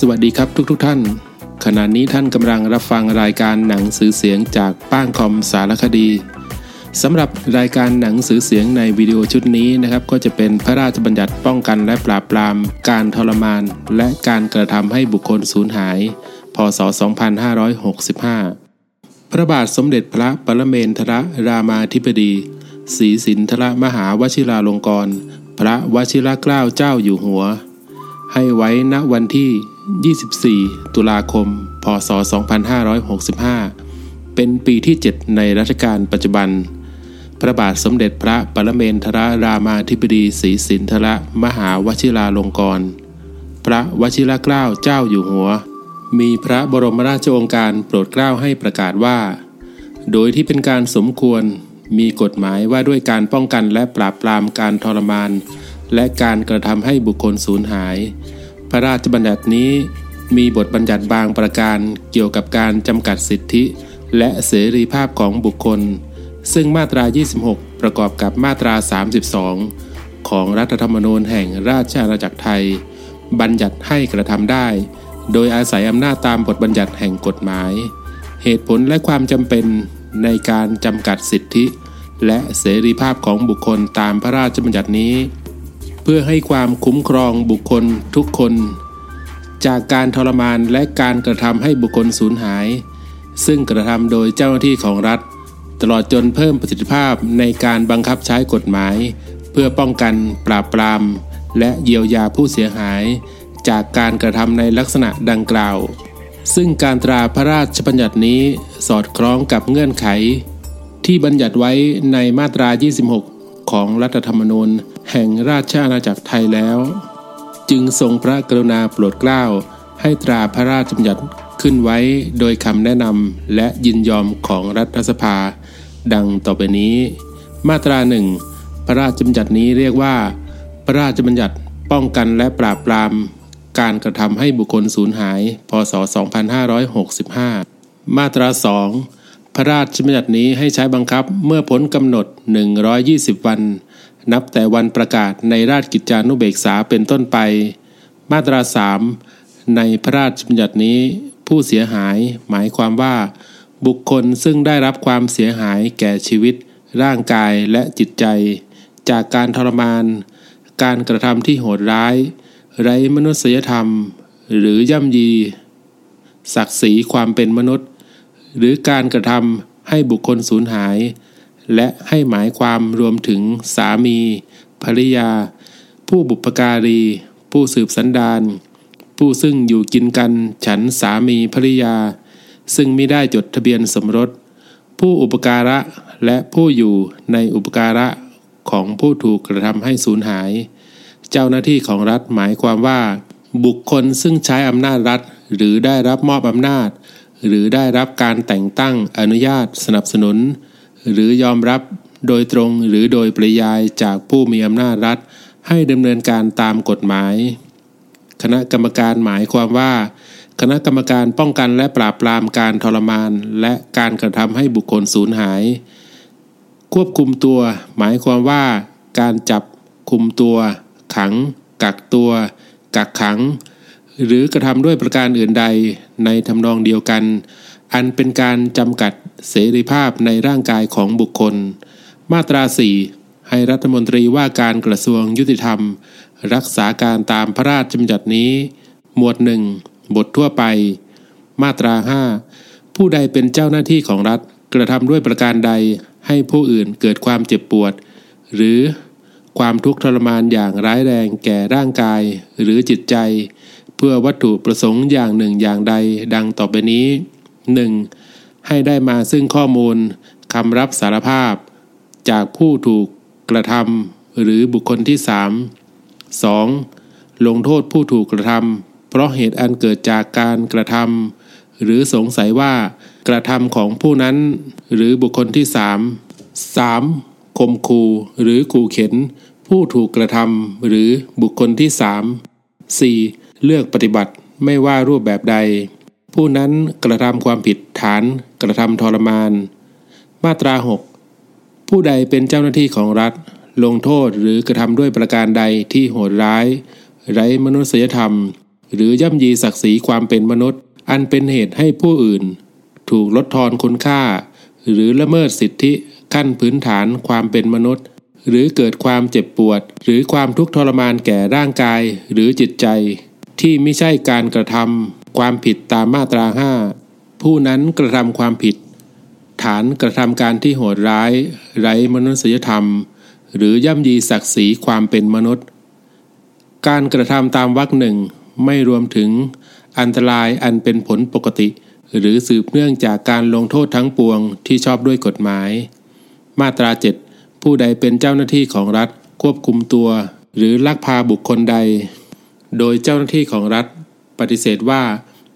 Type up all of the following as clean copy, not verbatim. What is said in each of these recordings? สวัสดีครับทุกท่านขณะนี้ท่านกำลังรับฟังรายการหนังสือเสียงจากป้างคอมสารคดีสำหรับรายการหนังสือเสียงในวิดีโอชุดนี้นะครับก็จะเป็นพระราชบัญญัติป้องกันและปราบปรามการทรมานและการกระทำให้บุคคลสูญหายพ.ศ. 2565พระบาทสมเด็จพระปรเมนทรรามาธิบดีศรีสินธรมหาวชิราลงกรณ์พระวชิรเกล้าเจ้าอยู่หัวให้ไว้ณวันที่24ตุลาคมพ.ศ. 2565เป็นปีที่7ในรัชกาลปัจจุบันพระบาทสมเด็จพระปรเมนทรรามาธิบดีศรีสินธรมหาวชิราลงกรณ์พระวชิรเกล้าเจ้าอยู่หัวมีพระบรมราชโองการโปรดเกล้าให้ประกาศว่าโดยที่เป็นการสมควรมีกฎหมายว่าด้วยการป้องกันและปราบปรามการทรมานและการกระทำให้บุคคลสูญหายพระราชบัญญัตินี้มีบทบัญญัติบางประการเกี่ยวกับการจำกัดสิทธิและเสรีภาพของบุคคลซึ่งมาตรา26ประกอบกับมาตรา32ของรัฐธรรมนูญแห่งราชอาณาจักรไทยบัญญัติให้กระทำได้โดยอาศัยอำนาจตามบทบัญญัติแห่งกฎหมายเหตุผลและความจำเป็นในการจำกัดสิทธิและเสรีภาพของบุคคลตามพระราชบัญญัตินี้เพื่อให้ความคุ้มครองบุคคลทุกคนจากการทรมานและการกระทำให้บุคคลสูญหายซึ่งกระทำโดยเจ้าหน้าที่ของรัฐตลอดจนเพิ่มประสิทธิภาพในการบังคับใช้กฎหมายเพื่อป้องกันปราบปรามและเยียวยาผู้เสียหายจากการกระทำในลักษณะดังกล่าวซึ่งการตราพระราชบัญญัตินี้สอดคล้องกับเงื่อนไขที่บัญญัติไว้ในมาตรา26ของรัฐธรรมนูญแห่งราชอาณาจักรไทยแล้วจึงทรงพระกรุณาโปรดเกล้าให้ตราพระราชบัญญัติขึ้นไว้โดยคำแนะนำและยินยอมของรัฐสภาดังต่อไปนี้มาตรา1พระราชบัญญัตินี้เรียกว่าพระราชบัญญัติป้องกันและปราบปรามการกระทำให้บุคคลสูญหายพ.ศ. 2565มาตรา2พระราชบัญญัตินี้ให้ใช้บังคับเมื่อพ้นกำหนด120วันนับแต่วันประกาศในราชกิจจานุเบกษาเป็นต้นไปมาตรา3ในพระราชบัญญัตินี้ผู้เสียหายหมายความว่าบุคคลซึ่งได้รับความเสียหายแก่ชีวิตร่างกายและจิตใจจากการทรมานการกระทำที่โหดร้ายไร้มนุษยธรรมหรือย่ำยีศักดิ์ศรีความเป็นมนุษย์หรือการกระทำให้บุคคลสูญหายและให้หมายความรวมถึงสามีภริยาผู้บุพการีผู้สืบสันดานผู้ซึ่งอยู่กินกันฉันสามีภริยาซึ่งมิได้จดทะเบียนสมรสผู้อุปการะและผู้อยู่ในอุปการะของผู้ถูกกระทำให้สูญหายเจ้าหน้าที่ของรัฐหมายความว่าบุคคลซึ่งใช้อำนาจรัฐหรือได้รับมอบอำนาจหรือได้รับการแต่งตั้งอนุญาตสนับสนุนหรือยอมรับโดยตรงหรือโดยปริยายจากผู้มีอำนาจรัฐให้ดำเนินการตามกฎหมายคณะกรรมการหมายความว่าคณะกรรมการป้องกันและปราบปรามการทรมานและการกระทำให้บุคคลสูญหายควบคุมตัวหมายความว่าการจับคุมตัวขังกักตัวกักขังหรือกระทำด้วยประการอื่นใดในทำนองเดียวกันอันเป็นการจำกัดเสรีภาพในร่างกายของบุคคลมาตรา4ให้รัฐมนตรีว่าการกระทรวงยุติธรรมรักษาการตามพระราชบัญญัตินี้หมวด1บททั่วไปมาตรา5ผู้ใดเป็นเจ้าหน้าที่ของรัฐกระทำด้วยประการใดให้ผู้อื่นเกิดความเจ็บปวดหรือความทุกข์ทรมานอย่างร้ายแรงแก่ร่างกายหรือจิตใจเพื่อวัตถุประสงค์อย่างหนึ่งอย่างใดดังต่อไปนี้ 1. ให้ได้มาซึ่งข้อมูลคำรับสารภาพจากผู้ถูกกระทำหรือบุคคลที่ 3 2. ลงโทษผู้ถูกกระทำเพราะเหตุอันเกิดจากการกระทำหรือสงสัยว่ากระทำของผู้นั้นหรือบุคคลที่ 3. 3.ข่มขู่หรือขู่เข็นผู้ถูกกระทำหรือบุคคลที่ 3 4. เลือกปฏิบัติไม่ว่ารูปแบบใดผู้นั้นกระทำความผิดฐานกระทำทรมานมาตรา 6 ผู้ใดเป็นเจ้าหน้าที่ของรัฐลงโทษหรือกระทำด้วยประการใดที่โหดร้ายไร้มนุษยธรรม หรือย่ำยีศักดิ์ศรีความเป็นมนุษย์อันเป็นเหตุให้ผู้อื่นถูกลดทอนคุณค่าหรือละเมิดสิทธิขั้นพื้นฐานความเป็นมนุษย์หรือเกิดความเจ็บปวดหรือความทุกข์ทรมานแก่ร่างกายหรือจิตใจที่ไม่ใช่การกระทำความผิดตามมาตรา5ผู้นั้นกระทำความผิดฐานกระทำการที่โหดร้ายไร้มนุษยธรรมหรือย่ำยีศักดิ์ศรีความเป็นมนุษย์การกระทำตามวรรคหนึ่งไม่รวมถึงอันตรายอันเป็นผลปกติหรือสืบเนื่องจากการลงโทษทั้งปวงที่ชอบด้วยกฎหมายมาตรา7ผู้ใดเป็นเจ้าหน้าที่ของรัฐควบคุมตัวหรือลักพาบุคคลใดโดยเจ้าหน้าที่ของรัฐปฏิเสธว่า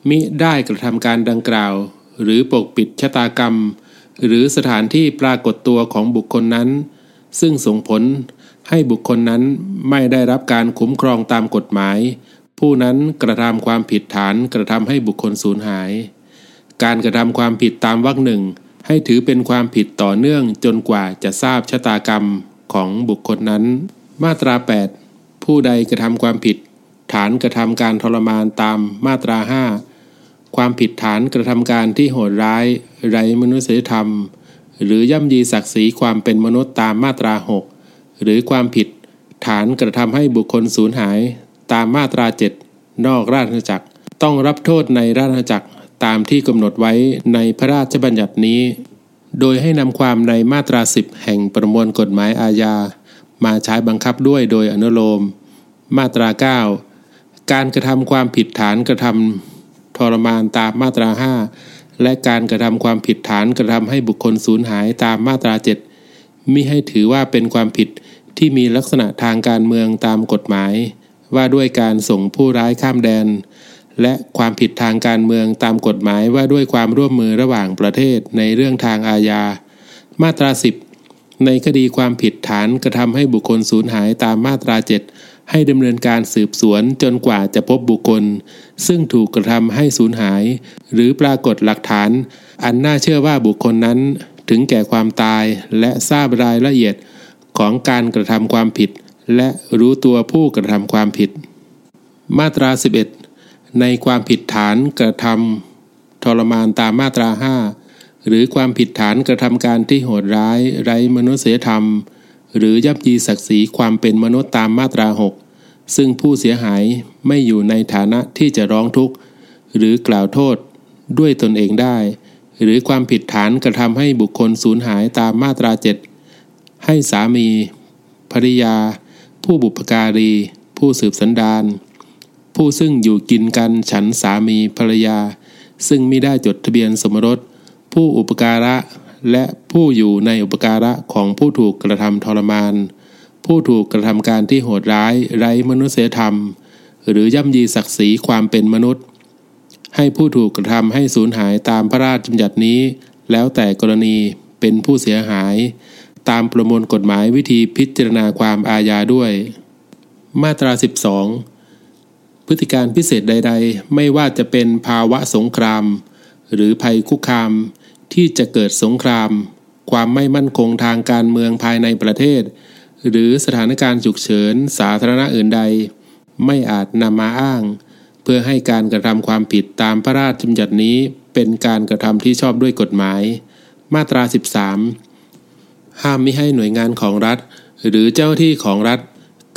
มิได้กระทำการดังกล่าวหรือปกปิดชะตากรรมหรือสถานที่ปรากฏตัวของบุคคลนั้นซึ่งส่งผลให้บุคคลนั้นไม่ได้รับการคุ้มครองตามกฎหมายผู้นั้นกระทำความผิดฐานกระทำให้บุคคลสูญหายการกระทำความผิดตามวรรคหนึ่งให้ถือเป็นความผิดต่อเนื่องจนกว่าจะทราบชะตากรรมของบุคคลนั้นมาตรา8ผู้ใดกระทำความผิดฐานกระทำการทรมานตามมาตรา5ความผิดฐานกระทำการที่โหดร้ายไร้มนุษยธรรมหรือย่ำยีศักดิ์ศรีความเป็นมนุษย์ตามมาตรา6หรือความผิดฐานกระทำให้บุคคลสูญหายตามมาตรา7นอกราชอาณาจักรต้องรับโทษในราชอาณาจักรตามที่กำหนดไว้ในพระราชบัญญัตินี้โดยให้นำความในมาตรา10แห่งประมวลกฎหมายอาญามาใช้บังคับด้วยโดยอนุโลมมาตรา9การกระทำความผิดฐานกระทำทรมานตามมาตรา5และการกระทำความผิดฐานกระทำให้บุคคลสูญหายตามมาตรา7มิให้ถือว่าเป็นความผิดที่มีลักษณะทางการเมืองตามกฎหมายว่าด้วยการส่งผู้ร้ายข้ามแดนและความผิดทางการเมืองตามกฎหมายว่าด้วยความร่วมมือระหว่างประเทศในเรื่องทางอาญามาตรา10ในคดีความผิดฐานกระทำให้บุคคลสูญหายตามมาตรา7ให้ดำเนินการสืบสวนจนกว่าจะพบบุคคลซึ่งถูกกระทำให้สูญหายหรือปรากฏหลักฐานอันน่าเชื่อว่าบุคคลนั้นถึงแก่ความตายและทราบรายละเอียดของการกระทำความผิดและรู้ตัวผู้กระทำความผิดมาตรา11ในความผิดฐานกระทำทรมานตามมาตรา5หรือความผิดฐานกระทำการที่โหดร้ายไร้มนุษยธรรมหรือย่ำยีศักดิ์ศรีความเป็นมนุษย์ตามมาตรา6ซึ่งผู้เสียหายไม่อยู่ในฐานะที่จะร้องทุกข์หรือกล่าวโทษด้วยตนเองได้หรือความผิดฐานกระทำให้บุคคลสูญหายตามมาตรา7ให้สามีภริยาผู้บุพการีผู้สืบสันดานผู้ซึ่งอยู่กินกันฉันสามีภรรยาซึ่งมิได้จดทะเบียนสมรสผู้อุปการะและผู้อยู่ในอุปการะของผู้ถูกกระทำทรมานผู้ถูกกระทำการที่โหดร้ายไร้มนุษยธรรมหรือย่ำยีศักดิ์ศรีความเป็นมนุษย์ให้ผู้ถูกกระทำให้สูญหายตามพระราชบัญญัตินี้แล้วแต่กรณีเป็นผู้เสียหายตามประมวลกฎหมายวิธีพิจารณาความอาญาด้วยมาตรา12พฤติการพิเศษใดๆไม่ว่าจะเป็นภาวะสงครามหรือภัยคุกคามที่จะเกิดสงครามความไม่มั่นคงทางการเมืองภายในประเทศหรือสถานการณ์ฉุกเฉินสาธารณะอื่นใดไม่อาจนำมาอ้างเพื่อให้การกระทำความผิดตามพระราชบัญญัตินี้เป็นการกระทำที่ชอบด้วยกฎหมายมาตรา13ห้ามมิให้หน่วยงานของรัฐหรือเจ้าที่ของรัฐ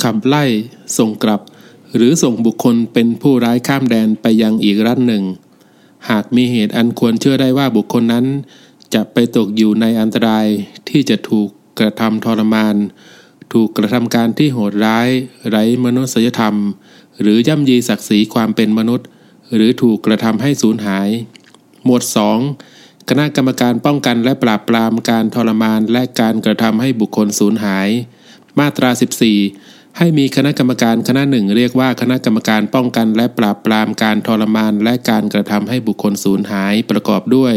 ขับไล่ส่งกลับหรือส่งบุคคลเป็นผู้ร้ายข้ามแดนไปยังอีกรัฐหนึ่งหากมีเหตุอันควรเชื่อได้ว่าบุคคลนั้นจะไปตกอยู่ในอันตรายที่จะถูกกระทำทรมานถูกกระทำการที่โหดร้ายไร้มนุษยธรรมหรือย่ำยีศักดิ์ศรีความเป็นมนุษย์หรือถูกกระทำให้สูญหายหมวด2คณะกรรมการป้องกันและปราบปรามการทรมานและการกระทำให้บุคคลสูญหายมาตรา14ให้มีคณะกรรมการคณะหนึ่งเรียกว่าคณะกรรมการป้องกันและปราบปรามการทรมานและการกระทำให้บุคคลสูญหายประกอบด้วย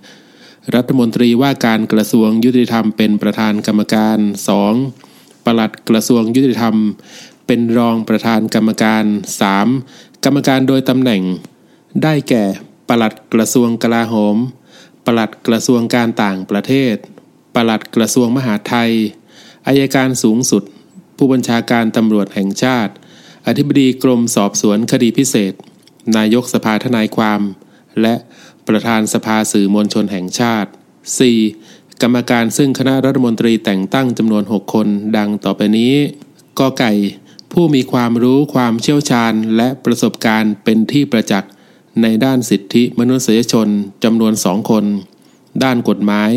1. รัฐมนตรีว่าการกระทรวงยุติธรรมเป็นประธานกรรมการ 2. ปลัดกระทรวงยุติธรรมเป็นรองประธานกรรมการ 3. กรรมการโดยตำแหน่งได้แก่ปลัดกระทรวงกลาโหมปลัดกระทรวงการต่างประเทศปลัดกระทรวงมหาดไทยอัยการสูงสุดผู้บัญชาการตำรวจแห่งชาติ อธิบดีกรมสอบสวนคดีพิเศษนายกสภาทนายความและประธานสภาสื่อมวลชนแห่งชาติ 4. กรรมการซึ่งคณะรัฐมนตรีแต่งตั้งจำนวน6คนดังต่อไปนี้ก.ไก่ผู้มีความรู้ความเชี่ยวชาญและประสบการณ์เป็นที่ประจักษ์ในด้านสิทธิมนุษยชนจำนวน2คนด้านกฎหมาย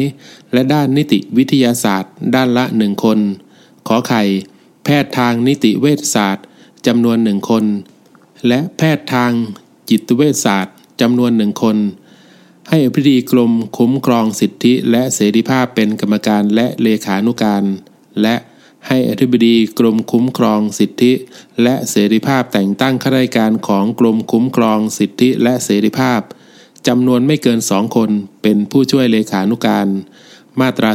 และด้านนิติวิทยาศาสตร์ด้านละ1คนขอไข่แพทย์ทางนิติเวชศาสตร์จำนวน1คนและแพทย์ทางจิตเวชศาสตร์จำนวน1คนให้อธิบดีกรมคุ้มครองสิทธิและเสรีภาพเป็นกรรมการและเลขานุการและให้อธิบดีกรมคุ้มครองสิทธิและเสรีภาพแต่งตั้งข้าราชการของกรมคุ้มครองสิทธิและเสรีภาพจำนวนไม่เกิน2คนเป็นผู้ช่วยเลขานุการมาตรา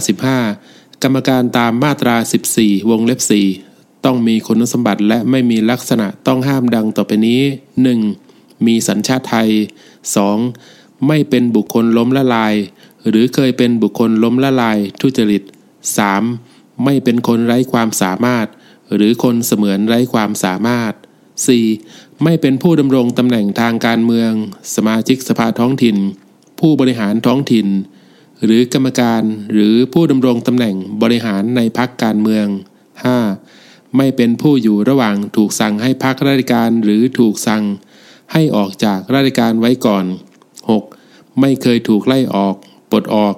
15กรรมการตามมาตรา14วงเล็บ4ต้องมีคุณสมบัติและไม่มีลักษณะต้องห้ามดังต่อไปนี้ 1. มีสัญชาติไทย 2. ไม่เป็นบุคคลล้มละลายหรือเคยเป็นบุคคลล้มละลายทุจริต 3. ไม่เป็นคนไร้ความสามารถหรือคนเสมือนไร้ความสามารถ 4. ไม่เป็นผู้ดำรงตำแหน่งทางการเมืองสมาชิกสภาท้องถิ่นผู้บริหารท้องถิ่นหรือกรรมการหรือผู้ดำรงตำแหน่งบริหารในพรรคการเมือง 5. ไม่เป็นผู้อยู่ระหว่างถูกสั่งให้พักราชการหรือถูกสั่งให้ออกจากราชการไว้ก่อน 6. ไม่เคยถูกไล่ออกปลดออก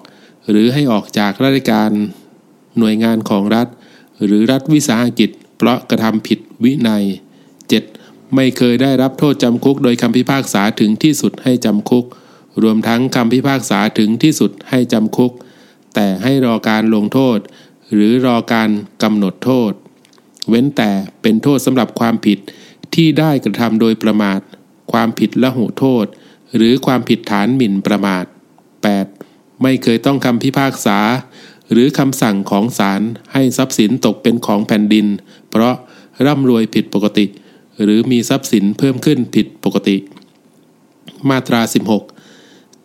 หรือให้ออกจากราชการหน่วยงานของรัฐหรือรัฐวิสาหกิจเพราะกระทำผิดวินัย 7. ไม่เคยได้รับโทษจำคุกโดยคำพิพากษาถึงที่สุดให้จำคุกรวมทั้งคำพิพากษาถึงที่สุดให้จำคุกแต่ให้รอการลงโทษหรือรอการกำหนดโทษเว้นแต่เป็นโทษสำหรับความผิดที่ได้กระทำโดยประมาทความผิดละหุโทษหรือความผิดฐานหมิ่นประมาท 8. ไม่เคยต้องคำพิพากษาหรือคำสั่งของศาลให้ทรัพย์สินตกเป็นของแผ่นดินเพราะร่ำรวยผิดปกติหรือมีทรัพย์สินเพิ่มขึ้นผิดปกติมาตรา16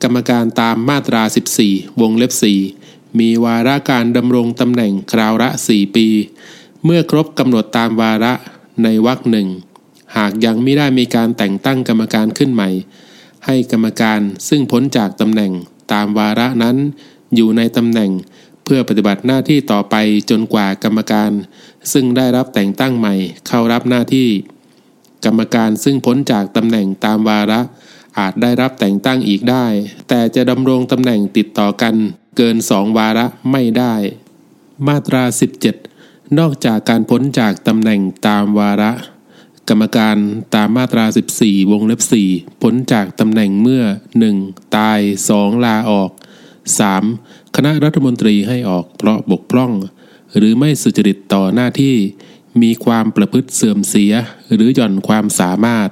กรรมการตามมาตรา14วงเล็บ4มีวาระการดำรงตำแหน่งคราวละ4ปีเมื่อครบกำหนดตามวาระในวรรคหนึ่งหากยังไม่ได้มีการแต่งตั้งกรรมการขึ้นใหม่ให้กรรมการซึ่งพ้นจากตำแหน่งตามวาระนั้นอยู่ในตำแหน่งเพื่อปฏิบัติหน้าที่ต่อไปจนกว่ากรรมการซึ่งได้รับแต่งตั้งใหม่เข้ารับหน้าที่กรรมการซึ่งพ้นจากตำแหน่งตามวาระอาจได้รับแต่งตั้งอีกได้แต่จะดำรงตำแหน่งติดต่อกันเกิน2วาระไม่ได้มาตรา17นอกจากการพ้นจากตำแหน่งตามวาระกรรมการตามมาตรา14วงเล็บ4พ้นจากตำแหน่งเมื่อ 1. ตาย 2. ลาออก 3. คณะรัฐมนตรีให้ออกเพราะบกพร่องหรือไม่สุจริตต่อหน้าที่มีความประพฤติเสื่อมเสียหรือหย่อนความสามารถ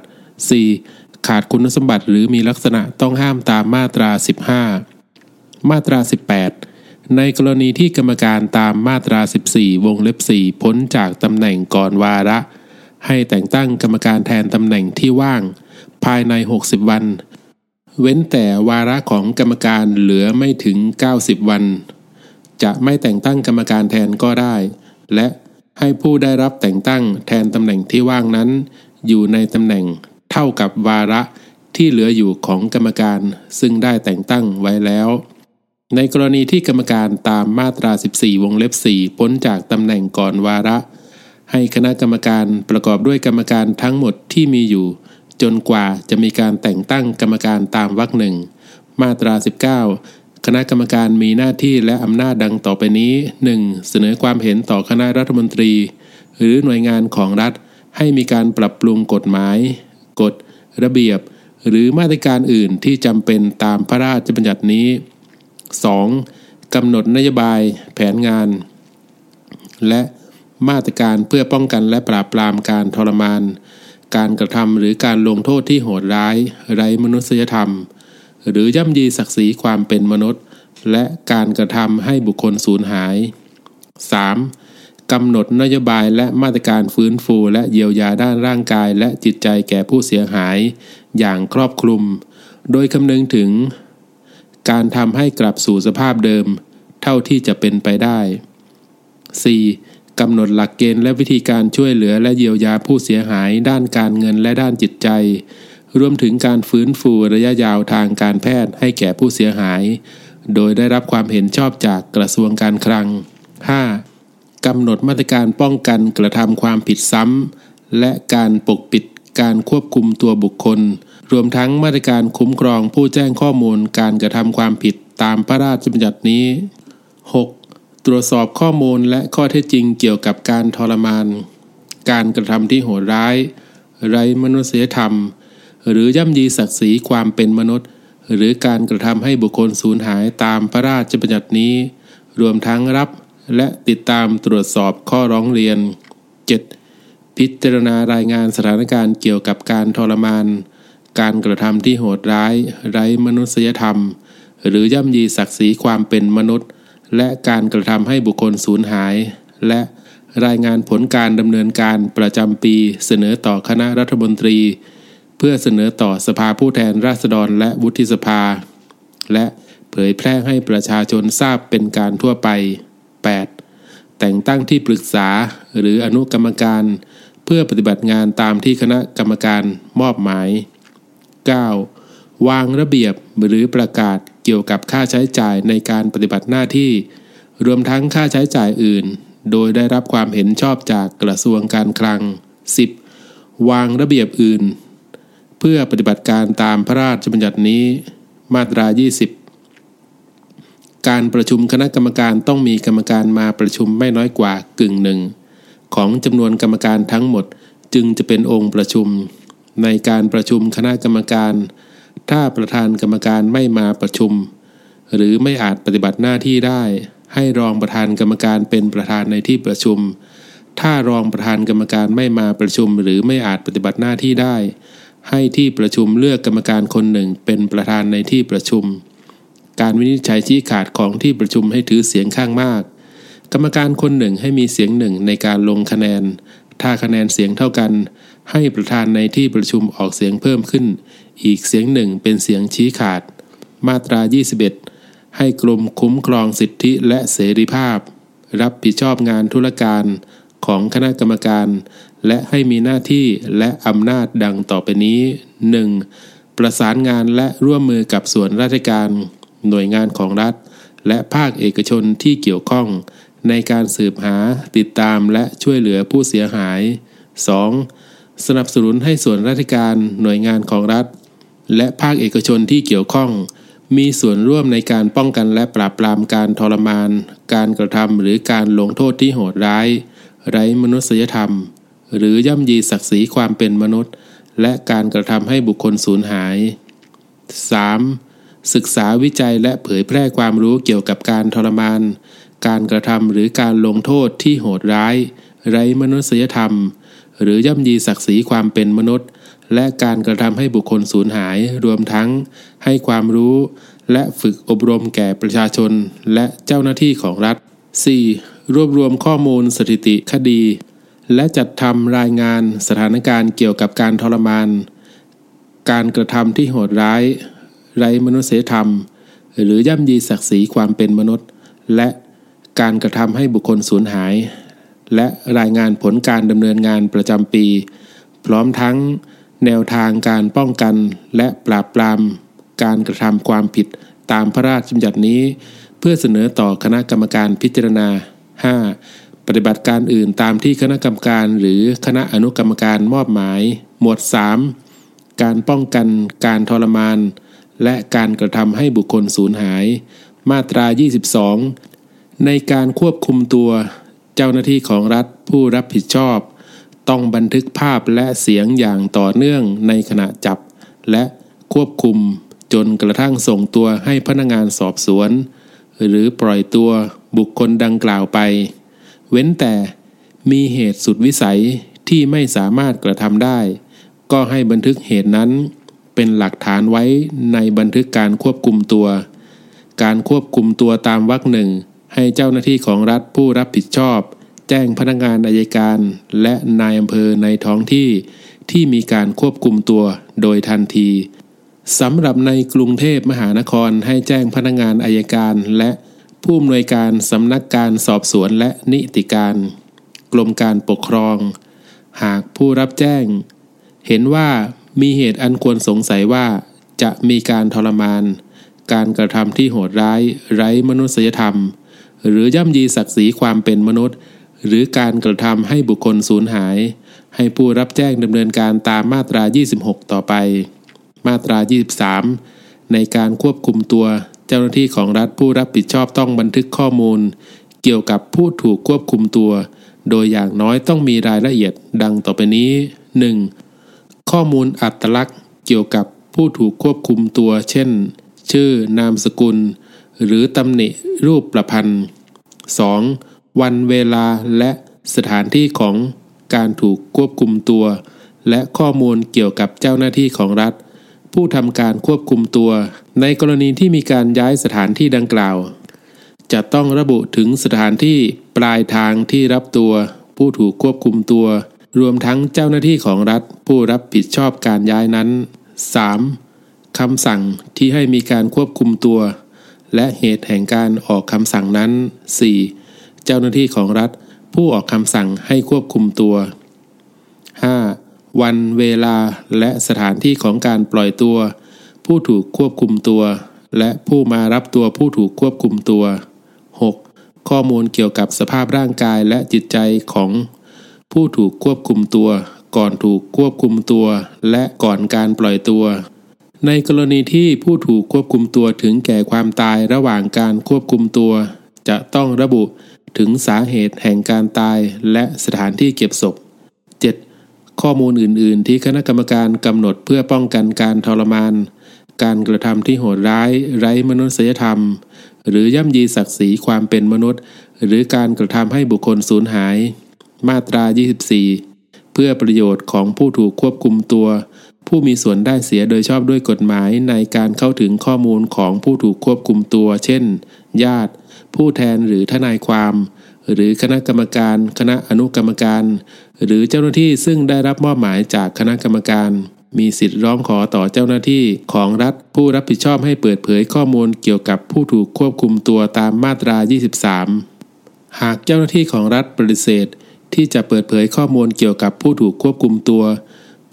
4.ขาดคุณสมบัติหรือมีลักษณะต้องห้ามตามมาตรา15มาตรา18ในกรณีที่กรรมการตามมาตรา14วงเล็บ4พ้นจากตำแหน่งก่อนวาระให้แต่งตั้งกรรมการแทนตำแหน่งที่ว่างภายใน60วันเว้นแต่วาระของกรรมการเหลือไม่ถึง90วันจะไม่แต่งตั้งกรรมการแทนก็ได้และให้ผู้ได้รับแต่งตั้งแทนตำแหน่งที่ว่างนั้นอยู่ในตำแหน่งเท่ากับวาระที่เหลืออยู่ของกรรมการซึ่งได้แต่งตั้งไว้แล้วในกรณีที่กรรมการตามมาตรา14วงเล็บ4พ้นจากตำแหน่งก่อนวาระให้คณะกรรมการประกอบด้วยกรรมการทั้งหมดที่มีอยู่จนกว่าจะมีการแต่งตั้งกรรมการตามวรรคหนึ่งมาตรา19คณะกรรมการมีหน้าที่และอำนาจดังต่อไปนี้ 1. เสนอความเห็นต่อคณะรัฐมนตรีหรือหน่วยงานของรัฐให้มีการปรับปรุงกฎหมายกฎระเบียบหรือมาตรการอื่นที่จำเป็นตามพระราชบัญญัตินี้ 2. กำหนดนโยบายแผนงานและมาตรการเพื่อป้องกันและปราบปรามการทรมานการกระทำหรือการลงโทษที่โหดร้ายไร้มนุษยธรรมหรือย่ำยีศักดิ์ศรีความเป็นมนุษย์และการกระทำให้บุคคลสูญหาย 3.กำหนดนโยบายและมาตรการฟื้นฟูและเยียวยาด้านร่างกายและจิตใจแก่ผู้เสียหายอย่างครอบคลุมโดยคำนึงถึงการทำให้กลับสู่สภาพเดิมเท่าที่จะเป็นไปได้ 4. ก กำหนดหลักเกณฑ์และวิธีการช่วยเหลือและเยียวยาผู้เสียหายด้านการเงินและด้านจิตใจรวมถึงการฟื้นฟูระยะยาวทางการแพทย์ให้แก่ผู้เสียหายโดยได้รับความเห็นชอบจากกระทรวงการคลัง 5. กำหนดมาตรการป้องกันกระทำความผิดซ้ำและการปกปิดการควบคุมตัวบุคคลรวมทั้งมาตรการคุ้มครองผู้แจ้งข้อมูลการกระทำความผิดตามพระราชบัญญัตินี้ 6. ตรวจสอบข้อมูลและข้อเท็จจริงเกี่ยวกับการทรมานการกระทำที่โหดร้ายไร้มนุษยธรรมหรือย่ำยีศักดิ์ศรีความเป็นมนุษย์หรือการกระทำให้บุคคลสูญหายตามพระราชบัญญัตินี้รวมทั้งรับและติดตามตรวจสอบข้อร้องเรียน 7. พิจารณารายงานสถานการณ์เกี่ยวกับการทรมานการกระทำที่โหดร้ายไร้มนุษยธรรมหรือย่ำยีศักดิ์ศรีความเป็นมนุษย์และการกระทำให้บุคคลสูญหายและรายงานผลการดำเนินการประจำปีเสนอต่อคณะรัฐมนตรีเพื่อเสนอต่อสภาผู้แทนราษฎรและวุฒิสภาและเผยแพร่ให้ประชาชนทราบเป็นการทั่วไป 8. แต่งตั้งที่ปรึกษาหรืออนุกรรมการเพื่อปฏิบัติงานตามที่คณะกรรมการมอบหมาย 9. วางระเบียบหรือประกาศเกี่ยวกับค่าใช้จ่ายในการปฏิบัติหน้าที่รวมทั้งค่าใช้จ่ายอื่นโดยได้รับความเห็นชอบจากกระทรวงการคลัง 10. วางระเบียบอื่นเพื่อปฏิบัติการตามพระราชบัญญัตินี้มาตรา 20การประชุมคณะกรรมการต้องมีกรรมการมาประชุมไม่น้อยกว่ากึ่งหนึ่งของจำนวนกรรมการทั้งหมดจึงจะเป็นองค์ประชุมในการประชุมคณะกรรมการถ้าประธานกรรมการไม่มาประชุมหรือไม่อาจปฏิบัติหน้าที่ได้ให้รองประธานกรรมการเป็นประธานในที่ประชุมถ้ารองประธานกรรมการไม่มาประชุมหรือไม่อาจปฏิบัติหน้าที่ได้ให้ที่ประชุมเลือกกรรมการคนหนึ่งเป็นประธานในที่ประชุมการวินิจฉัยชี้ขาดของที่ประชุมให้ถือเสียงข้างมากกรรมการคนหนึ่งให้มีเสียงหนึ่งในการลงคะแนนถ้าคะแนนเสียงเท่ากันให้ประธานในที่ประชุมออกเสียงเพิ่มขึ้นอีกเสียงหนึ่งเป็นเสียงชี้ขาดมาตรา 21ให้กรมคุ้มครองสิทธิและเสรีภาพรับผิดชอบงานธุรการของคณะกรรมการและให้มีหน้าที่และอำนาจดังต่อไปนี้ 1. ประสานงานและร่วมมือกับส่วนราชการหน่วยงานของรัฐและภาคเอกชนที่เกี่ยวข้องในการสืบหาติดตามและช่วยเหลือผู้เสียหาย 2. สนับสนุนให้ส่วนราชการหน่วยงานของรัฐและภาคเอกชนที่เกี่ยวข้องมีส่วนร่วมในการป้องกันและปราบปรามการทรมานการกระทำหรือการลงโทษที่โหดร้ายไร้มนุษยธรรมหรือย่ำยีศักดิ์ศรีความเป็นมนุษย์และการกระทำให้บุคคลสูญหาย 3. ศึกษาวิจัยและเผยแพร่ความรู้เกี่ยวกับการทรมานการกระทำหรือการลงโทษที่โหดร้ายไร้มนุษยธรรมหรือย่ำยีศักดิ์ศรีความเป็นมนุษย์และการกระทำให้บุคคลสูญหายรวมทั้งให้ความรู้และฝึกอบรมแก่ประชาชนและเจ้าหน้าที่ของรัฐ 4. รวบรวมข้อมูลสถิติคดีและจัดทำรายงานสถานการณ์เกี่ยวกับการทรมานการกระทำที่โหดร้ายไร้มนุษยธรรมหรือย่ำยีศักดิ์ศรีความเป็นมนุษย์และการกระทำให้บุคคลสูญหายและรายงานผลการดำเนินงานประจำปีพร้อมทั้งแนวทางการป้องกันและปราบปรามการกระทำความผิดตามพระราชบัญญัตินี้เพื่อเสนอต่อคณะกรรมการพิจารณา 5.ปฏิบัติการอื่นตามที่คณะกรรมการหรือคณะอนุกรรมการมอบหมายหมวด 3การป้องกันการทรมานและการกระทำให้บุคคลสูญหายมาตรา 22ในการควบคุมตัวเจ้าหน้าที่ของรัฐผู้รับผิดชอบต้องบันทึกภาพและเสียงอย่างต่อเนื่องในขณะจับและควบคุมจนกระทั่งส่งตัวให้พนักงานสอบสวนหรือปล่อยตัวบุคคลดังกล่าวไปเว้นแต่มีเหตุสุดวิสัยที่ไม่สามารถกระทำได้ก็ให้บันทึกเหตุนั้นเป็นหลักฐานไว้ในบันทึกการควบคุมตัวการควบคุมตัวตามวรรคหนึ่งให้เจ้าหน้าที่ของรัฐผู้รับผิดชอบแจ้งพนักงานอัยการและนายอำเภอในท้องที่ที่มีการควบคุมตัวโดยทันทีสำหรับในกรุงเทพมหานครให้แจ้งพนักงานอัยการและผู้อำนวยการสำนักการสอบสวนและนิติการ กรมการปกครองหากผู้รับแจ้งเห็นว่ามีเหตุอันควรสงสัยว่าจะมีการทรมานการกระทำที่โหดร้ายไร้มนุษยธรรมหรือย่ำยีศักดิ์ศรีความเป็นมนุษย์หรือการกระทำให้บุคคลสูญหายให้ผู้รับแจ้งดำเนินการตามมาตรา26ต่อไปมาตรา23ในการควบคุมตัวเจ้าหน้าที่ของรัฐผู้รับผิดชอบต้องบันทึกข้อมูลเกี่ยวกับผู้ถูกควบคุมตัวโดยอย่างน้อยต้องมีรายละเอียดดังต่อไปนี้ 1. ข้อมูลอัตลักษณ์เกี่ยวกับผู้ถูกควบคุมตัวเช่นชื่อนามสกุลหรือตำหนิรูปประพันธ์ 2. วันเวลาและสถานที่ของการถูกควบคุมตัวและข้อมูลเกี่ยวกับเจ้าหน้าที่ของรัฐผู้ทำการควบคุมตัวในกรณีที่มีการย้ายสถานที่ดังกล่าวจะต้องระบุถึงสถานที่ปลายทางที่รับตัวผู้ถูกควบคุมตัวรวมทั้งเจ้าหน้าที่ของรัฐผู้รับผิดชอบการย้ายนั้น 3. คำสั่งที่ให้มีการควบคุมตัวและเหตุแห่งการออกคำสั่งนั้น 4. เจ้าหน้าที่ของรัฐผู้ออกคำสั่งให้ควบคุมตัว 5. วันเวลาและสถานที่ของการปล่อยตัวผู้ถูกควบคุมตัวและผู้มารับตัวผู้ถูกควบคุมตัว 6. ข้อมูลเกี่ยวกับสภาพร่างกายและจิตใจของผู้ถูกควบคุมตัวก่อนถูกควบคุมตัวและก่อนการปล่อยตัวในกรณีที่ผู้ถูกควบคุมตัวถึงแก่ความตายระหว่างการควบคุมตัวจะต้องระบุถึงสาเหตุแห่งการตายและสถานที่เก็บศพ 7. ข้อมูลอื่นๆที่คณะกรรมการกำหนดเพื่อป้องกันการทรมานการกระทำที่โหดร้ายไร้มนุษยธรรมหรือย่ำยีศักดิ์ศรีความเป็นมนุษย์หรือการกระทำให้บุคคลสูญหายมาตรา24เพื่อประโยชน์ของผู้ถูกควบคุมตัวผู้มีส่วนได้เสียโดยชอบด้วยกฎหมายในการเข้าถึงข้อมูลของผู้ถูกควบคุมตัวเช่นญาติผู้แทนหรือทนายความหรือคณะกรรมการคณะอนุกรรมการหรือเจ้าหน้าที่ซึ่งได้รับมอบหมายจากคณะกรรมการมีสิทธิ์ร้องขอต่อเจ้าหน้าที่ของรัฐผู้รับผิดชอบให้เปิดเผยข้อมูลเกี่ยวกับผู้ถูกควบคุมตัวตามมาตรา23หากเจ้าหน้าที่ของรัฐปฏิเสธที่จะเปิดเผยข้อมูลเกี่ยวกับผู้ถูกควบคุมตัว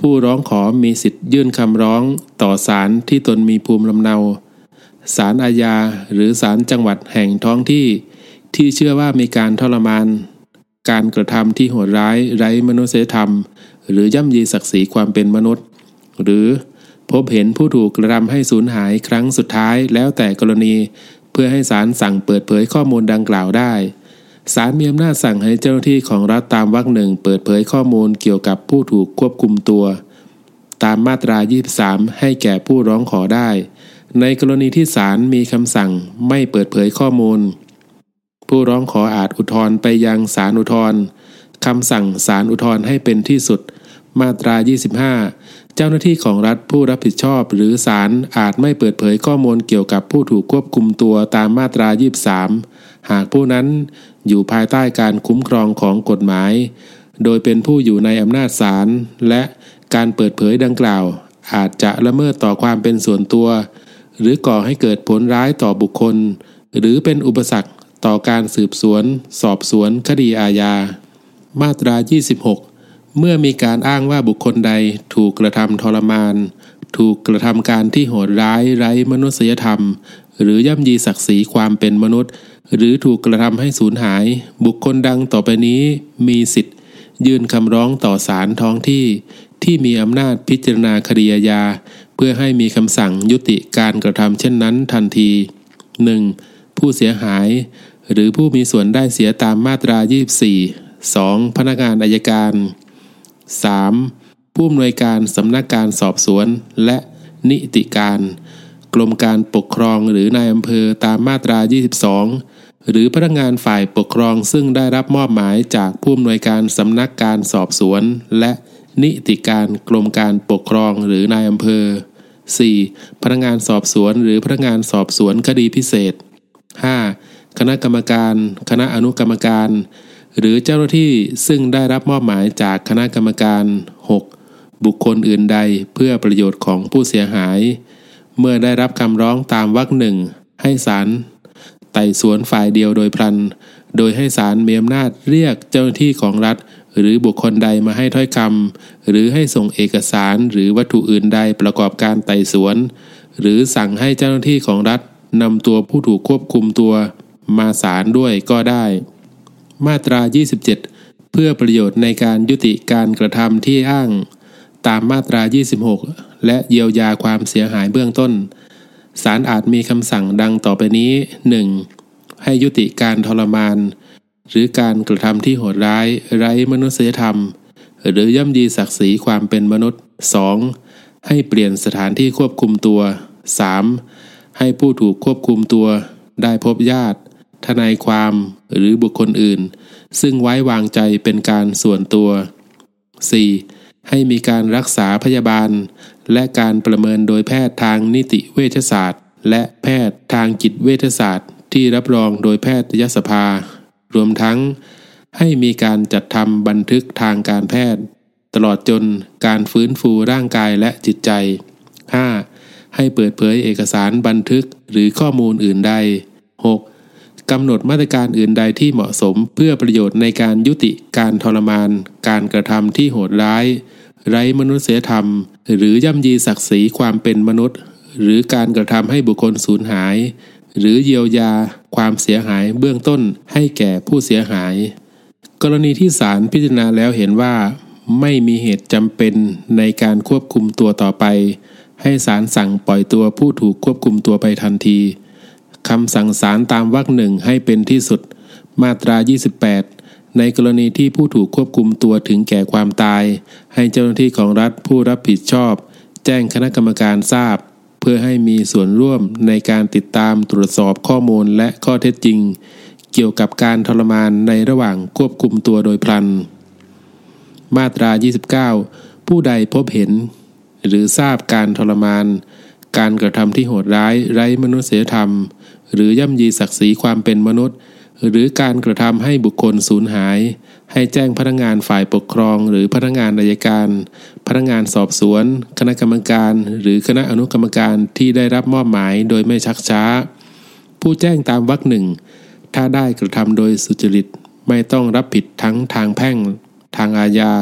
ผู้ร้องขอมีสิทธิ์ยื่นคำร้องต่อศาลที่ตนมีภูมิลำเนาศาลอาญาหรือศาลจังหวัดแห่งท้องที่ที่เชื่อว่ามีการทรมานการกระทำที่โหดร้ายไร้มนุษยธรรมหรือย่ำยีศักดิ์ศรีความเป็นมนุษย์หรือพบเห็นผู้ถูกกระทำให้สูญหายครั้งสุดท้ายแล้วแต่กรณีเพื่อให้ศาลสั่งเปิดเผยข้อมูลดังกล่าวได้ศาลมีอำนาจสั่งให้เจ้าหน้าที่ของรัฐตามวรรคหนึ่งเปิดเผยข้อมูลเกี่ยวกับผู้ถูกควบคุมตัวตามมาตรา23ให้แก่ผู้ร้องขอได้ในกรณีที่ศาลมีคำสั่งไม่เปิดเผยข้อมูลผู้ร้องขออาจอุทธรณ์ไปยังศาลอุทธรณ์คำสั่งศาลอุทธรณ์ให้เป็นที่สุดมาตรา25เจ้าหน้าที่ของรัฐผู้รับผิดชอบหรือศาลอาจไม่เปิดเผยข้อมูลเกี่ยวกับผู้ถูกควบคุมตัวตามมาตรา23หากผู้นั้นอยู่ภายใต้การคุ้มครองของกฎหมายโดยเป็นผู้อยู่ในอำนาจศาลและการเปิดเผยดังกล่าวอาจจะละเมิดต่อความเป็นส่วนตัวหรือก่อให้เกิดผลร้ายต่อบุคคลหรือเป็นอุปสรรคต่อการสืบสวนสอบสวนคดีอาญามาตรา26เมื่อมีการอ้างว่าบุคคลใดถูกกระทำทรมานถูกกระทำการที่โหดร้ายไร้มนุษยธรรมหรือย่ำยีศักดิ์ศรีความเป็นมนุษย์หรือถูกกระทำให้สูญหายบุคคลดังต่อไปนี้มีสิทธิ์ยื่นคำร้องต่อศาลท้องที่ที่มีอำนาจพิจารณาคดีอาญาเพื่อให้มีคำสั่งยุติการกระทำเช่นนั้นทันที 1. ผู้เสียหายหรือผู้มีส่วนได้เสียตามมาตรา24 2. พนักงานอัยการ3. ผู้อำนวยการสำนักการสอบสวนและนิติการกรมการปกครองหรือนายอำเภอตามมาตรา22หรือพนักงานฝ่ายปกครองซึ่งได้รับมอบหมายจากผู้อำนวยการสำนักการสอบสวนและนิติการกรมการปกครองหรือนายอำเภอ 4. พนักงานสอบสวนหรือพนักงานสอบสวนคดีพิเศษ 5. คณะกรรมการคณะอนุกรรมการหรือเจ้าหน้าที่ซึ่งได้รับมอบหมายจากคณะกรรมการ 6. บุคคลอื่นใดเพื่อประโยชน์ของผู้เสียหายเมื่อได้รับคำร้องตามวรรคหนึ่งให้ศาลไต่สวนฝ่ายเดียวโดยพลัน โดยให้ศาลมีอำนาจเรียกเจ้าหน้าที่ของรัฐหรือบุคคลใดมาให้ถ้อยคำหรือให้ส่งเอกสารหรือวัตถุอื่นใดประกอบการไต่สวนหรือสั่งให้เจ้าหน้าที่ของรัฐนำตัวผู้ถูกควบคุมตัวมาศาลด้วยก็ได้มาตรา27เพื่อประโยชน์ในการยุติการกระทำที่อ้างตามมาตรา26และเยียวยาความเสียหายเบื้องต้นศาลอาจมีคำสั่งดังต่อไปนี้ 1. ให้ยุติการทรมานหรือการกระทำที่โหดร้ายไร้มนุษยธรรมหรือย่ำยีศักดิ์ศรีความเป็นมนุษย์ 2. ให้เปลี่ยนสถานที่ควบคุมตัว 3. ให้ผู้ถูกควบคุมตัวได้พบญาติทนายความหรือบุคคลอื่นซึ่งไว้วางใจเป็นการส่วนตัว 4. ให้มีการรักษาพยาบาลและการประเมินโดยแพทย์ทางนิติเวชศาสตร์และแพทย์ทางจิตเวชศาสตร์ที่รับรองโดยแพทยสภารวมทั้งให้มีการจัดทำบันทึกทางการแพทย์ตลอดจนการฟื้นฟูร่างกายและจิตใจ 5. ให้เปิดเผยเอกสารบันทึกหรือข้อมูลอื่นใด 6. กำหนดมาตรการอื่นใดที่เหมาะสมเพื่อประโยชน์ในการยุติการทรมานการกระทำที่โหดร้ายไร้มนุษยธรรมหรือย่ำยีศักดิ์ศรีความเป็นมนุษย์หรือการกระทำให้บุคคลสูญหายหรือเยียวยาความเสียหายเบื้องต้นให้แก่ผู้เสียหายกรณีที่ศาลพิจารณาแล้วเห็นว่าไม่มีเหตุจำเป็นในการควบคุมตัวต่อไปให้ศาลสั่งปล่อยตัวผู้ถูกควบคุมตัวไปทันทีคำสั่งศาลตามวรรคหนึ่งให้เป็นที่สุดมาตรา28ในกรณีที่ผู้ถูกควบคุมตัวถึงแก่ความตายให้เจ้าหน้าที่ของรัฐผู้รับผิดชอบแจ้งคณะกรรมการทราบเพื่อให้มีส่วนร่วมในการติดตามตรวจสอบข้อมูลและข้อเท็จจริงเกี่ยวกับการทรมานในระหว่างควบคุมตัวโดยพลันมาตรา29ผู้ใดพบเห็นหรือทราบการทรมานการกระทำที่โหดร้ายไร้มนุษยธรรมหรือย่ำยีศักดิ์ศรีความเป็นมนุษย์หรือการกระทำให้บุคคลสูญหายให้แจ้งพนักงานฝ่ายปกครองหรือพนักงานอัยการพนักงานสอบสวนคณะกรรมการหรือคณะอนุกรรมการที่ได้รับมอบหมายโดยไม่ชักช้าผู้แจ้งตามวรรคหนึ่งถ้าได้กระทำโดยสุจริตไม่ต้องรับผิดทั้งทางแพ่งทางอาญา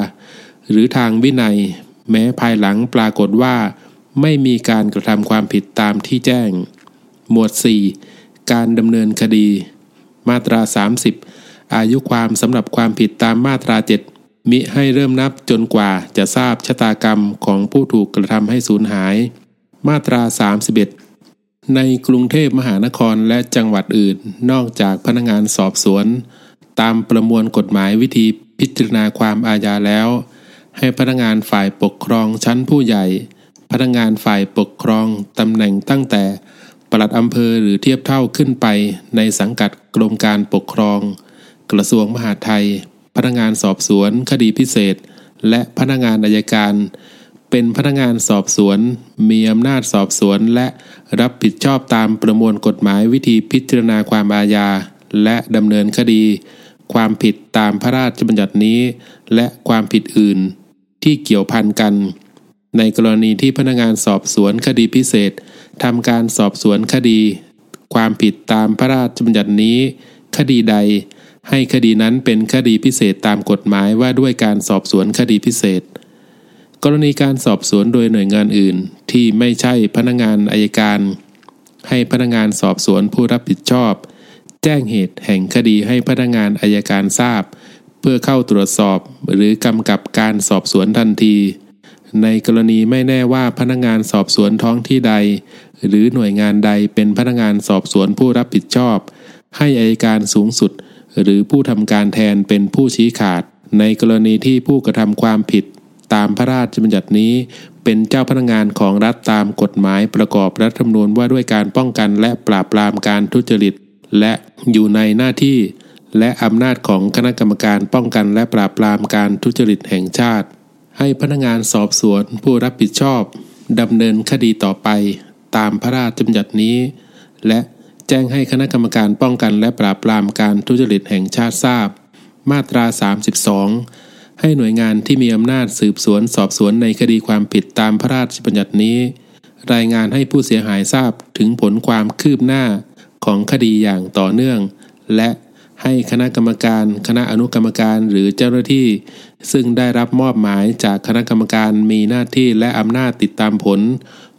หรือทางวินัยแม้ภายหลังปรากฏว่าไม่มีการกระทำความผิดตามที่แจ้งหมวด 4 การดำเนินคดีมาตรา30อายุความสำหรับความผิดตามมาตรา7มิให้เริ่มนับจนกว่าจะทราบชะตากรรมของผู้ถูกกระทำให้สูญหายมาตรา31ในกรุงเทพมหานครและจังหวัดอื่นนอกจากพนักงานสอบสวนตามประมวลกฎหมายวิธีพิจารณาความอาญาแล้วให้พนักงานฝ่ายปกครองชั้นผู้ใหญ่พนักงานฝ่ายปกครองตำแหน่งตั้งแต่ปลัดอำเภอหรือเทียบเท่าขึ้นไปในสังกัดกรมการปกครองกระทรวงมหาดไทยพนักงานสอบสวนคดีพิเศษและพนักงานอัยการเป็นพนักงานสอบสวนมีอำนาจสอบสวนและรับผิดชอบตามประมวลกฎหมายวิธีพิจารณาความอาญาและดำเนินคดีความผิดตามพระราชบัญญัตินี้และความผิดอื่นที่เกี่ยวพันกันในกรณีที่พนักงานสอบสวนคดีพิเศษทำการสอบสวนคดีความผิดตามพระราชบัญญัตินี้คดีใดให้คดีนั้นเป็นคดีพิเศษตามกฎหมายว่าด้วยการสอบสวนคดีพิเศษกรณีการสอบสวนโดยหน่วยงานอื่นที่ไม่ใช่พนักงานอัยการให้พนักงานสอบสวนผู้รับผิดชอบแจ้งเหตุแห่งคดีให้พนักงานอัยการทราบเพื่อเข้าตรวจสอบหรือกำกับการสอบสวนทันทีในกรณีไม่แน่ว่าพนักงานสอบสวนท้องที่ใดหรือหน่วยงานใดเป็นพนักงานสอบสวนผู้รับผิดชอบให้อัยการสูงสุดหรือผู้ทำการแทนเป็นผู้ชี้ขาดในกรณีที่ผู้กระทำความผิดตามพระราชบัญญัตินี้เป็นเจ้าพนักงานของรัฐตามกฎหมายประกอบรัฐธรรมนูญว่าด้วยการป้องกันและปราบปรามการทุจริตและอยู่ในหน้าที่และอำนาจของคณะกรรมการป้องกันและปราบปรามการทุจริตแห่งชาติให้พนักงานสอบสวนผู้รับผิดชอบดำเนินคดีต่อไปตามพระราชบัญญัตินี้และแจ้งให้คณะกรรมการป้องกันและปราบปรามการทุจริตแห่งชาติทราบมาตรา32ให้หน่วยงานที่มีอำนาจสืบสวนสอบสวนในคดีความผิดตามพระราชบัญญัตินี้รายงานให้ผู้เสียหายทราบถึงผลความคืบหน้าของคดีอย่างต่อเนื่องและ ให้คณะกรรมการคณะอนุกรรมการหรือเจ้าหน้าที่ซึ่งได้รับมอบหมายจากคณะกรรมการมีหน้าที่และอำนาจติดตามผล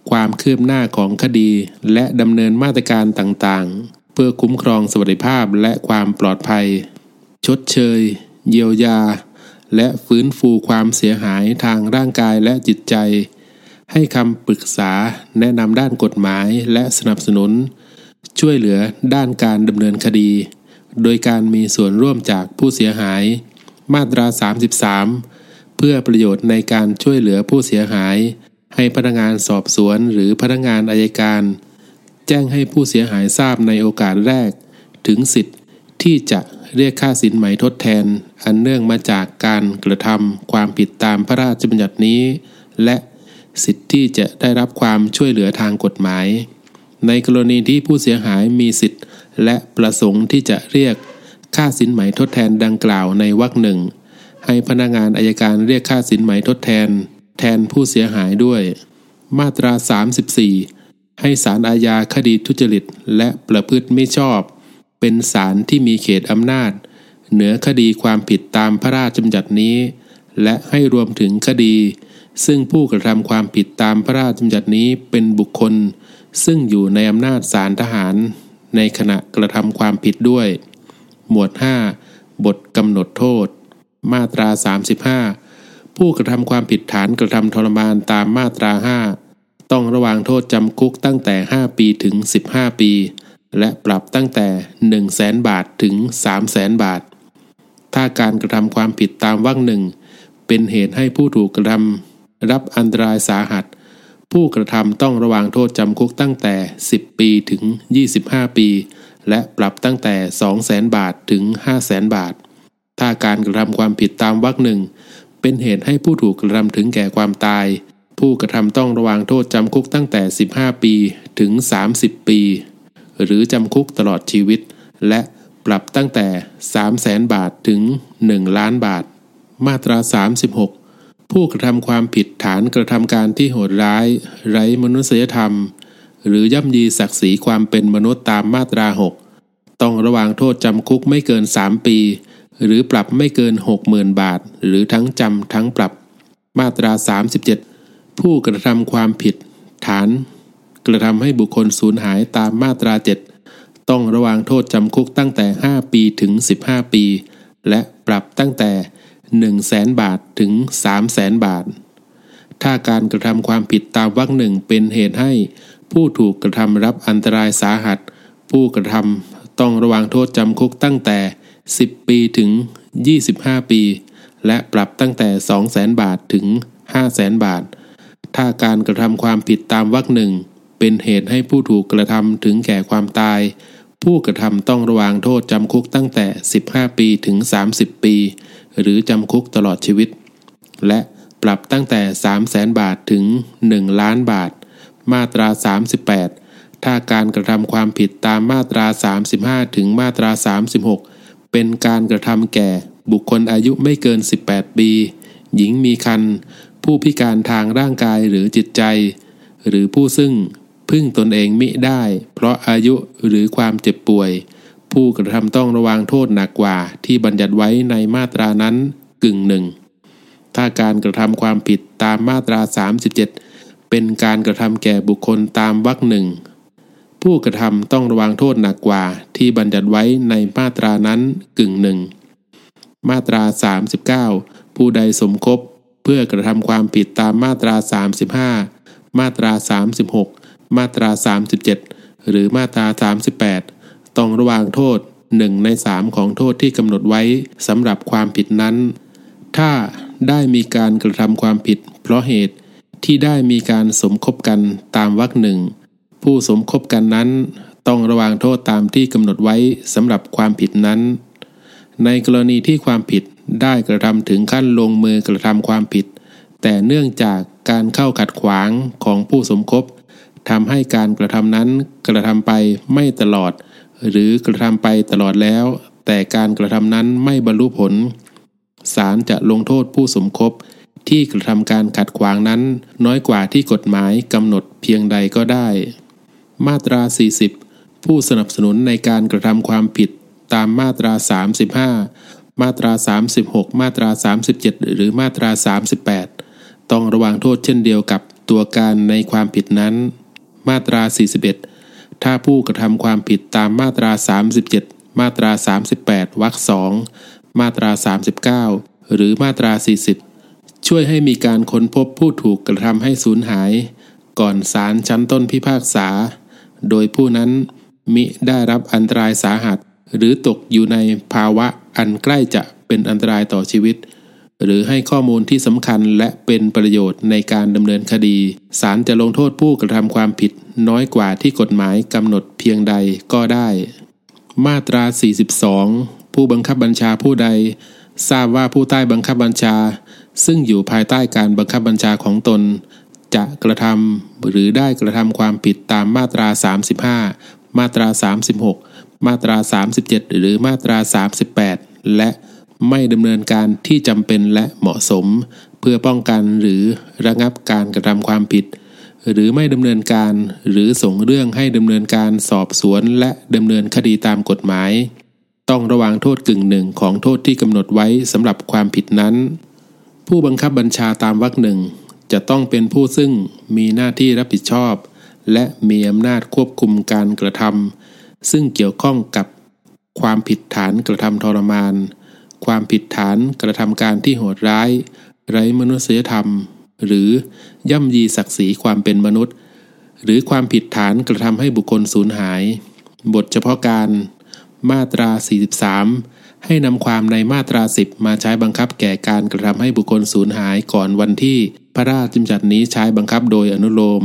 ความคืบหน้าของคดีและดำเนินมาตรการต่างๆเพื่อคุ้มครองสวัสดิภาพและความปลอดภัยชดเชยเยียวยาและฟื้นฟูความเสียหายทางร่างกายและจิตใจให้คำปรึกษาแนะนำด้านกฎหมายและสนับสนุนช่วยเหลือด้านการดำเนินคดีโดยการมีส่วนร่วมจากผู้เสียหายมาตรา33เพื่อประโยชน์ในการช่วยเหลือผู้เสียหายให้พนักงานสอบสวนหรือพนักงานอัยการแจ้งให้ผู้เสียหายทราบในโอกาสแรกถึงสิทธิ์ที่จะเรียกค่าสินไหมทดแทนอันเนื่องมาจากการกระทำความผิดตามพระราชบัญญัตินี้และสิทธิ์ที่จะได้รับความช่วยเหลือทางกฎหมายในกรณีที่ผู้เสียหายมีสิทธิ์และประสงค์ที่จะเรียกค่าสินไหมทดแทนดังกล่าวในวรรคหนึ่งให้พนักงานอัยการเรียกค่าสินไหมทดแทนผู้เสียหายด้วยมาตรา34ให้ศาลอาญาคดีทุจริตและประพฤติมิชอบเป็นศาลที่มีเขตอำนาจเหนือคดีความผิดตามพระราชบัญญัตินี้และให้รวมถึงคดีซึ่งผู้กระทำความผิดตามพระราชบัญญัตินี้เป็นบุคคลซึ่งอยู่ในอำนาจศาลทหารในขณะกระทำความผิดด้วยหมวด5บทกำหนดโทษมาตรา35ผู้กระทำความผิดฐานกระทำทรมานตามมาตรา5ต้องระวางโทษจำคุกตั้งแต่5ปีถึง15ปีและปรับตั้งแต่ 100,000 บาทถึง 300,000 บาทถ้าการกระทำความผิดตามวรรค1เป็นเหตุให้ผู้ถูกกระทำรับอันตรายสาหัสผู้กระทำต้องระวางโทษจำคุกตั้งแต่10ปีถึง25ปีและปรับตั้งแต่ 200,000 บาทถึง 500,000 บาทถ้าการกระทำความผิดตามวรรค1เป็นเหตุให้ผู้ถูกกระทำถึงแก่ความตายผู้กระทำต้องระวางโทษจำคุกตั้งแต่15ปีถึง30ปีหรือจำคุกตลอดชีวิตและปรับตั้งแต่ 300,000 บาทถึง 1 ล้านบาทมาตรา36ผู้กระทำความผิดฐานกระทำการที่โหดร้ายไร้มนุษยธรรมหรือย่ำยีศักดิ์ศรีความเป็นมนุษย์ตามมาตรา6ต้องระวางโทษจำคุกไม่เกิน3ปีหรือปรับไม่เกิน 60,000 บาทหรือทั้งจำทั้งปรับมาตรา37ผู้กระทำความผิดฐานกระทำให้บุคคลสูญหายตามมาตรา7ต้องระวางโทษจำคุกตั้งแต่5ปีถึง15ปีและปรับตั้งแต่100,000 บาทถึง 300,000 บาทถ้าการกระทำความผิดตามวรรค1เป็นเหตุให้ผู้ถูกกระทำรับอันตรายสาหัสผู้กระทำต้องระวางโทษจำคุกตั้งแต่10ปีถึง25ปีและปรับตั้งแต่ 200,000 บาทถึง 500,000 บาทถ้าการกระทำความผิดตามวรรค1เป็นเหตุให้ผู้ถูกกระทำถึงแก่ความตายผู้กระทำต้องระวางโทษจำคุกตั้งแต่15ปีถึง30ปีหรือจำคุกตลอดชีวิตและปรับตั้งแต่ 300,000 บาทถึง 1 ล้านบาทมาตรา38ถ้าการกระทำความผิดตามมาตรา35ถึงมาตรา36เป็นการกระทำแก่บุคคลอายุไม่เกิน18ปีหญิงมีครรภ์ผู้พิการทางร่างกายหรือจิตใจหรือผู้ซึ่งพึ่งตนเองมิได้เพราะอายุหรือความเจ็บป่วยผู้กระทำต้องระวางโทษหนักกว่าที่บัญญัติไว้ในมาตรานั้นกึ่งหนึ่งถ้าการกระทำความผิดตามมาตรา37เป็นการกระทำแก่บุคคลตามวรรคหนึ่งผู้กระทำต้องระวางโทษหนักกว่าที่บัญญัติไว้ในมาตรานั้นกึ่งหนึ่งมาตรา39ผู้ใดสมคบเพื่อกระทำความผิดตามมาตรา35มาตรา36มาตรา37หรือมาตรา38ต้องระวางโทษ1ใน3ของโทษที่กำหนดไว้สำหรับความผิดนั้นถ้าได้มีการกระทำความผิดเพราะเหตุที่ได้มีการสมคบกันตามวรรค1ผู้สมคบกันนั้นต้องระวางโทษตามที่กำหนดไว้สำหรับความผิดนั้นในกรณีที่ความผิดได้กระทำถึงขั้นลงมือกระทำความผิดแต่เนื่องจากการเข้าขัดขวางของผู้สมคบทำให้การกระทำนั้นกระทำไปไม่ตลอดหรือกระทำไปตลอดแล้วแต่การกระทำนั้นไม่บรรลุผลศาลจะลงโทษผู้สมคบที่กระทำการขัดขวางนั้นน้อยกว่าที่กฎหมายกำหนดเพียงใดก็ได้มาตรา40ผู้สนับสนุนในการกระทำความผิด ตามมาตรา35มาตรา36มาตรา37หรือมาตรา38ต้องระวังโทษเช่นเดียวกับตัวการในความผิดนั้นมาตรา41ถ้าผู้กระทำความผิดตามมาตรา37มาตรา38วรรค2มาตรา39หรือมาตรา40ช่วยให้มีการค้นพบผู้ถูกกระทำให้สูญหายก่อนศาลชั้นต้นพิพากษาโดยผู้นั้นมิได้รับอันตรายสาหัสหรือตกอยู่ในภาวะอันใกล้จะเป็นอันตรายต่อชีวิตหรือให้ข้อมูลที่สำคัญและเป็นประโยชน์ในการดำเนินคดีศาลจะลงโทษผู้กระทำความผิดน้อยกว่าที่กฎหมายกำหนดเพียงใดก็ได้มาตรา42ผู้บังคับบัญชาผู้ใดทราบว่าผู้ใต้บังคับบัญชาซึ่งอยู่ภายใต้การบังคับบัญชาของตนจะกระทำหรือได้กระทำความผิดตามมาตรา35มาตรา36มาตรา37หรือมาตรา38และไม่ดำเนินการที่จำเป็นและเหมาะสมเพื่อป้องกันหรือระงับการกระทำความผิดหรือไม่ดำเนินการหรือส่งเรื่องให้ดำเนินการสอบสวนและดำเนินคดีตามกฎหมายต้องระวังโทษกึ่งหนึ่งของโทษที่กำหนดไว้สำหรับความผิดนั้นผู้บังคับบัญชาตามวรรคหนึ่งจะต้องเป็นผู้ซึ่งมีหน้าที่รับผิดชอบและมีอำนาจควบคุมการกระทำซึ่งเกี่ยวข้องกับความผิดฐานกระทำทรมานความผิดฐานกระทำการที่โหดร้ายไร้มนุษยธรรมหรือย่ำยีศักดิ์ศรีความเป็นมนุษย์หรือความผิดฐานกระทำให้บุคคลสูญหายบทเฉพาะการมาตรา43ให้นำความในมาตรา10มาใช้บังคับแก่การกระทำให้บุคคลสูญหายก่อนวันที่พระราชบัญญัตินี้ใช้บังคับโดยอนุโลม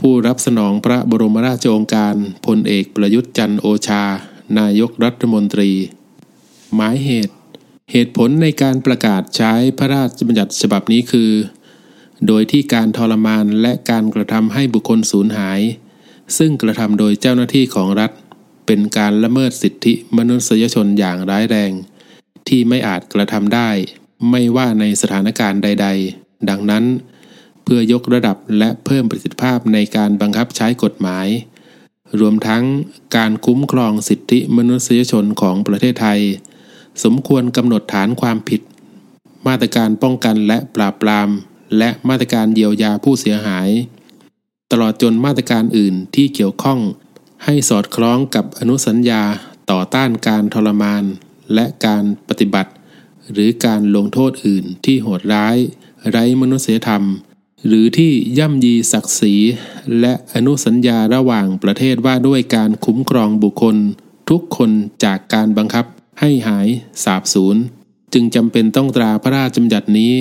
ผู้รับสนองพระบรมราชโองการพลเอกประยุทธ์จันทร์โอชานายกรัฐมนตรีหมายเหตุผลในการประกาศใช้พระราชบัญญัติฉบับนี้คือโดยที่การทรมานและการกระทำให้บุคคลสูญหายซึ่งกระทำโดยเจ้าหน้าที่ของรัฐเป็นการละเมิดสิทธิมนุษยชนอย่างร้ายแรงที่ไม่อาจกระทำได้ไม่ว่าในสถานการณ์ใดๆดังนั้นเพื่อยกระดับและเพิ่มประสิทธิภาพในการบังคับใช้กฎหมายรวมทั้งการคุ้มครองสิทธิมนุษยชนของประเทศไทยสมควรกำหนดฐานความผิดมาตรการป้องกันและปราบปรามและมาตรการเยียวยาผู้เสียหายตลอดจนมาตรการอื่นที่เกี่ยวข้องให้สอดคล้องกับอนุสัญญาต่อต้านการทรมานและการปฏิบัติหรือการลงโทษอื่นที่โหดร้ายไร้มนุษยธรรมหรือที่ย่ำยีศักดิ์ศรีและอนุสัญญาระหว่างประเทศว่าด้วยการคุ้มครองบุคคลทุกคนจากการบังคับให้หายสาบสูญจึงจำเป็นต้องตราพระราชบัญญัตินี้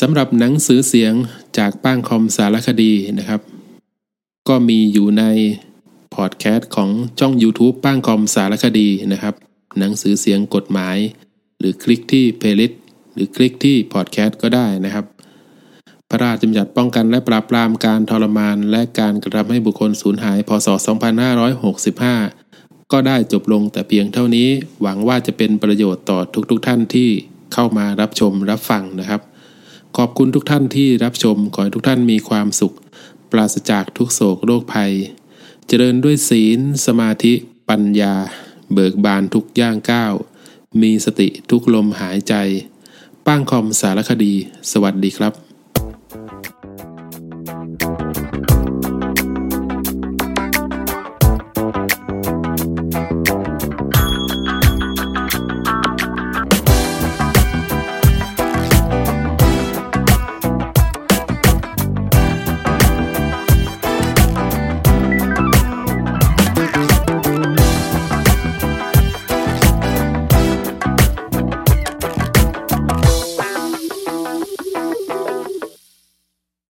สำหรับหนังสือเสียงจากป้างคอมสารคดีนะครับก็มีอยู่ในพอดแคสต์ของช่อง YouTube ป้างคอมสารคดีนะครับหนังสือเสียงกฎหมายหรือคลิกที่เพลย์ลิสต์หรือคลิกที่พอดแคสต์ก็ได้นะครับพระราชบัญญัติป้องกันและปราบปรามการทรมานและการกระทำให้บุคคลสูญหายพ.ศ. 2565ก็ได้จบลงแต่เพียงเท่านี้หวังว่าจะเป็นประโยชน์ต่อทุกท่านที่เข้ามารับชมรับฟังนะครับขอบคุณทุกท่านที่รับชมขอให้ทุกท่านมีความสุขปราศจากทุกโศกโรคภัยเจริญด้วยศีลสมาธิปัญญาเบิกบานทุกย่างก้าวมีสติทุกลมหายใจป้างคอมสารคดีสวัสดีครับ